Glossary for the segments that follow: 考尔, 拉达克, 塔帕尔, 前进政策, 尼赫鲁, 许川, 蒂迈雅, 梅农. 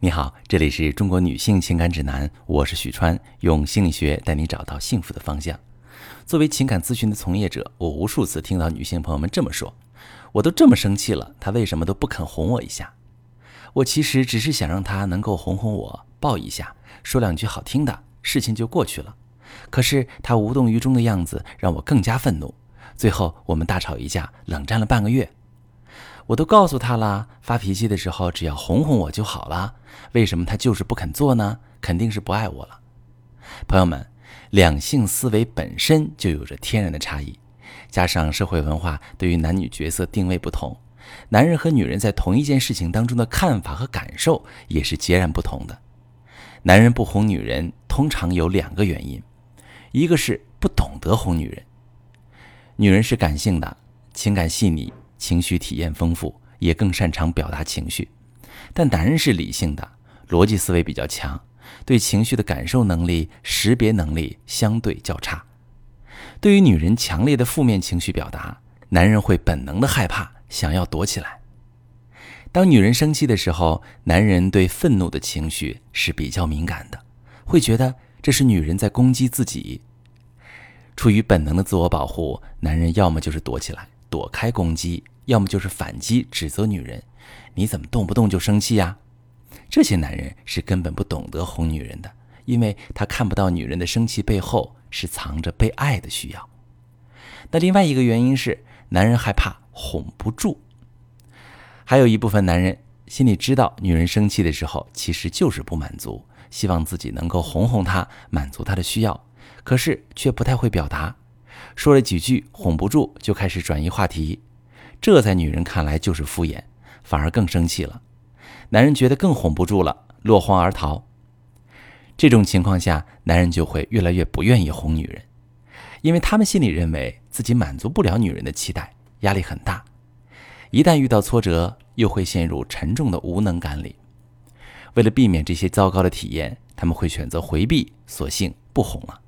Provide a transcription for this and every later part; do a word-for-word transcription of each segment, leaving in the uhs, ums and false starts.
你好，这里是中国女性情感指南，我是许川，用心理学带你找到幸福的方向。作为情感咨询的从业者，我无数次听到女性朋友们这么说，我都这么生气了，她为什么都不肯哄我一下？我其实只是想让她能够哄哄我，抱一下，说两句好听的，事情就过去了。可是她无动于衷的样子让我更加愤怒，最后我们大吵一架，冷战了半个月。我都告诉他啦，发脾气的时候只要哄哄我就好啦，为什么他就是不肯做呢？肯定是不爱我了。朋友们，两性思维本身就有着天然的差异，加上社会文化对于男女角色定位不同，男人和女人在同一件事情当中的看法和感受也是截然不同的。男人不哄女人，通常有两个原因，一个是不懂得哄女人。女人是感性的，情感细腻，情绪体验丰富，也更擅长表达情绪。但男人是理性的，逻辑思维比较强，对情绪的感受能力、识别能力相对较差。对于女人强烈的负面情绪表达，男人会本能的害怕，想要躲起来。当女人生气的时候，男人对愤怒的情绪是比较敏感的，会觉得这是女人在攻击自己。出于本能的自我保护，男人要么就是躲起来，躲开攻击，要么就是反击指责女人，你怎么动不动就生气呀？这些男人是根本不懂得哄女人的，因为他看不到女人的生气背后是藏着被爱的需要。那另外一个原因是男人害怕哄不住。还有一部分男人心里知道女人生气的时候其实就是不满足，希望自己能够哄哄她，满足她的需要，可是却不太会表达，说了几句哄不住就开始转移话题，这在女人看来就是敷衍，反而更生气了。男人觉得更哄不住了，落荒而逃。这种情况下，男人就会越来越不愿意哄女人，因为他们心里认为自己满足不了女人的期待，压力很大。一旦遇到挫折，又会陷入沉重的无能感里。为了避免这些糟糕的体验，他们会选择回避，索性不哄了。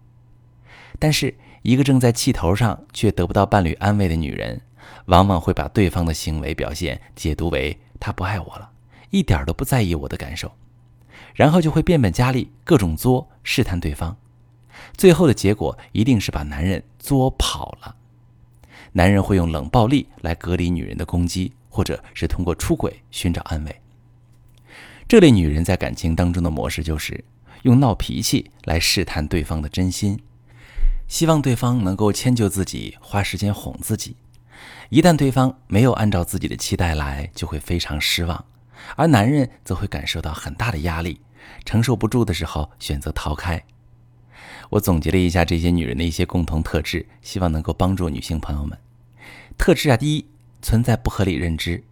但是一个正在气头上却得不到伴侣安慰的女人，往往会把对方的行为表现解读为他不爱我了，一点都不在意我的感受，然后就会变本加厉，各种作试探对方，最后的结果一定是把男人作跑了。男人会用冷暴力来隔离女人的攻击，或者是通过出轨寻找安慰。这类女人在感情当中的模式就是用闹脾气来试探对方的真心，希望对方能够迁就自己，花时间哄自己。一旦对方没有按照自己的期待来，就会非常失望，而男人则会感受到很大的压力，承受不住的时候选择逃开。我总结了一下这些女人的一些共同特质，希望能够帮助女性朋友们。特质啊，第一，存在不合理认知。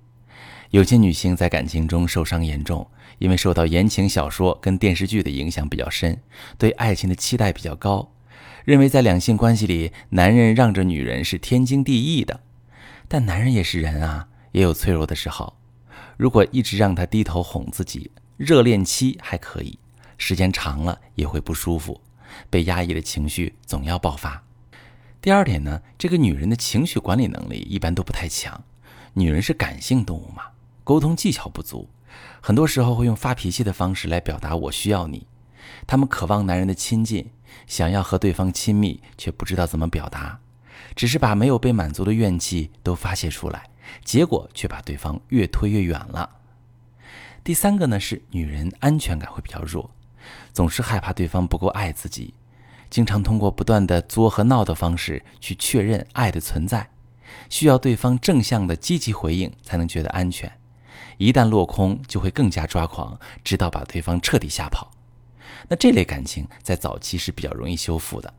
有些女性在感情中受伤严重，因为受到言情小说跟电视剧的影响比较深，对爱情的期待比较高，认为在两性关系里，男人让着女人是天经地义的。但男人也是人啊，也有脆弱的时候。如果一直让他低头哄自己，热恋期还可以，时间长了也会不舒服，被压抑的情绪总要爆发。第二点呢，这个女人的情绪管理能力一般都不太强。女人是感性动物嘛，沟通技巧不足，很多时候会用发脾气的方式来表达我需要你。她们渴望男人的亲近，想要和对方亲密，却不知道怎么表达，只是把没有被满足的怨气都发泄出来，结果却把对方越推越远了。第三个呢，是女人安全感会比较弱，总是害怕对方不够爱自己，经常通过不断的作和闹的方式去确认爱的存在，需要对方正向的积极回应才能觉得安全，一旦落空就会更加抓狂，直到把对方彻底吓跑。那这类感情在早期是比较容易修复的，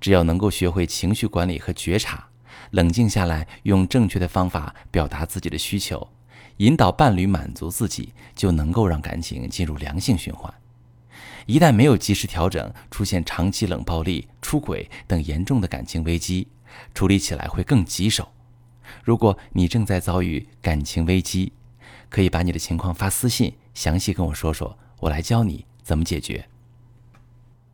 只要能够学会情绪管理和觉察，冷静下来，用正确的方法表达自己的需求，引导伴侣满足自己，就能够让感情进入良性循环。一旦没有及时调整，出现长期冷暴力、出轨等严重的感情危机，处理起来会更棘手。如果你正在遭遇感情危机，可以把你的情况发私信，详细跟我说说，我来教你怎么解决。